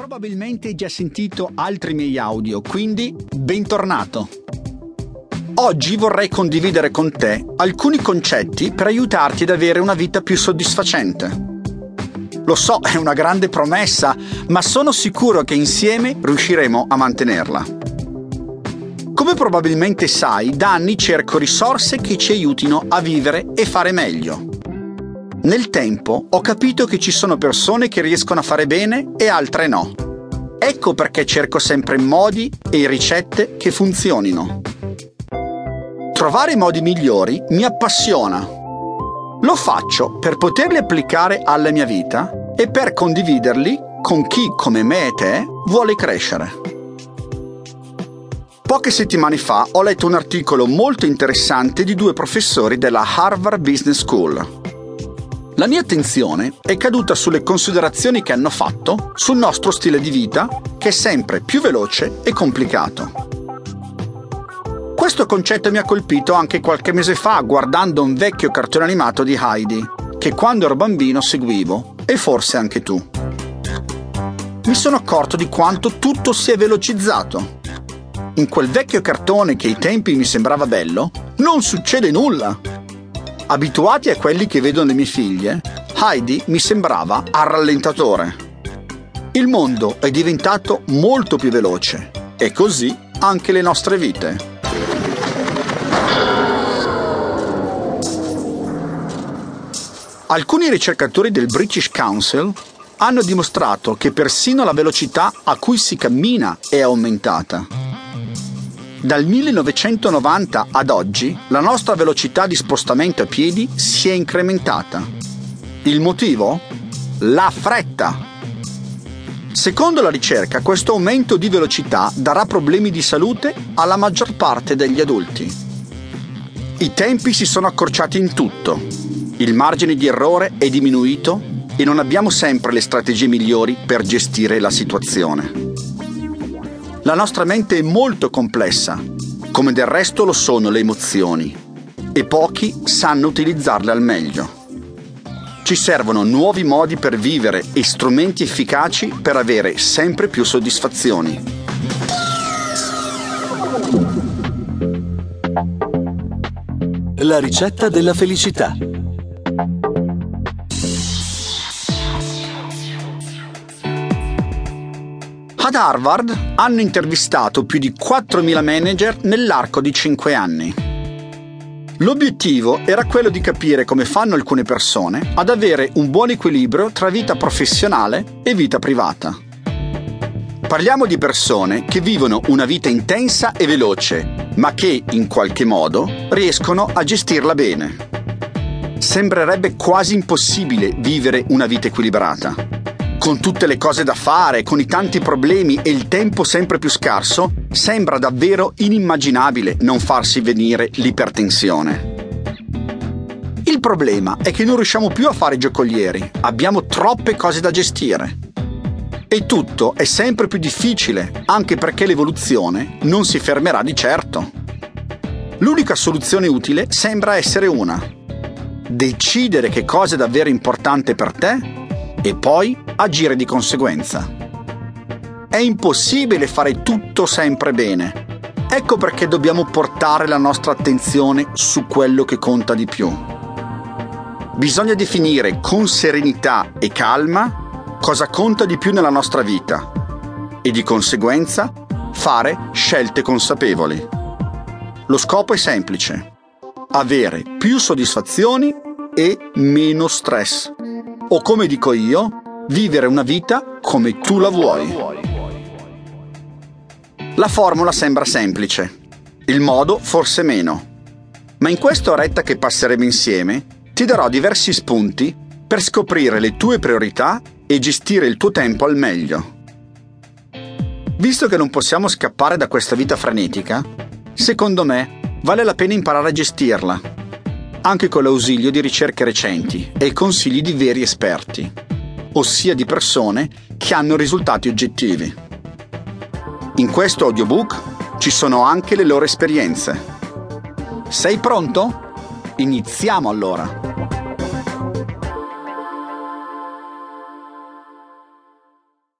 Probabilmente hai già sentito altri miei audio, quindi bentornato! Oggi vorrei condividere con te alcuni concetti per aiutarti ad avere una vita più soddisfacente. Lo so, è una grande promessa, ma sono sicuro che insieme riusciremo a mantenerla. Come probabilmente sai, da anni cerco risorse che ci aiutino a vivere e fare meglio. Nel tempo ho capito che ci sono persone che riescono a fare bene e altre no. Ecco perché cerco sempre modi e ricette che funzionino. Trovare modi migliori mi appassiona. Lo faccio per poterli applicare alla mia vita e per condividerli con chi, come me e te, vuole crescere. Poche settimane fa ho letto un articolo molto interessante di due professori della Harvard Business School. La mia attenzione è caduta sulle considerazioni che hanno fatto sul nostro stile di vita, che è sempre più veloce e complicato. Questo concetto mi ha colpito anche qualche mese fa guardando un vecchio cartone animato di Heidi, che quando ero bambino seguivo, e forse anche tu. Mi sono accorto di quanto tutto si è velocizzato. In quel vecchio cartone che ai tempi mi sembrava bello, non succede nulla. Abituati a quelli che vedono le mie figlie, Heidi mi sembrava al rallentatore. Il mondo è diventato molto più veloce e così anche le nostre vite. Alcuni ricercatori del British Council hanno dimostrato che persino la velocità a cui si cammina è aumentata. Dal 1990 ad oggi la nostra velocità di spostamento a piedi si è incrementata. Il motivo? La fretta. Secondo la ricerca, questo aumento di velocità darà problemi di salute alla maggior parte degli adulti. I tempi si sono accorciati in tutto, il margine di errore è diminuito e non abbiamo sempre le strategie migliori per gestire la situazione. La nostra mente è molto complessa, come del resto lo sono le emozioni, e pochi sanno utilizzarle al meglio. Ci servono nuovi modi per vivere e strumenti efficaci per avere sempre più soddisfazioni. La ricetta della felicità. Ad Harvard hanno intervistato più di 4.000 manager nell'arco di 5 anni. L'obiettivo era quello di capire come fanno alcune persone ad avere un buon equilibrio tra vita professionale e vita privata. Parliamo di persone che vivono una vita intensa e veloce, ma che, in qualche modo, riescono a gestirla bene. Sembrerebbe quasi impossibile vivere una vita equilibrata. Con tutte le cose da fare, con i tanti problemi e il tempo sempre più scarso, sembra davvero inimmaginabile non farsi venire l'ipertensione. Il problema è che non riusciamo più a fare giocolieri, abbiamo troppe cose da gestire. E tutto è sempre più difficile, anche perché l'evoluzione non si fermerà di certo. L'unica soluzione utile sembra essere una: decidere che cosa è davvero importante per te e poi agire di conseguenza. È impossibile fare tutto sempre bene. Ecco perché dobbiamo portare la nostra attenzione su quello che conta di più. Bisogna definire con serenità e calma cosa conta di più nella nostra vita e di conseguenza fare scelte consapevoli. Lo scopo è semplice: avere più soddisfazioni e meno stress. O come dico io, vivere una vita come tu la vuoi. La formula sembra semplice, il modo forse meno. Ma in questa oretta che passeremo insieme ti darò diversi spunti per scoprire le tue priorità e gestire il tuo tempo al meglio. Visto che non possiamo scappare da questa vita frenetica, secondo me vale la pena imparare a gestirla, anche con l'ausilio di ricerche recenti e consigli di veri esperti, ossia di persone che hanno risultati oggettivi. In questo audiobook ci sono anche le loro esperienze. Sei pronto? Iniziamo allora!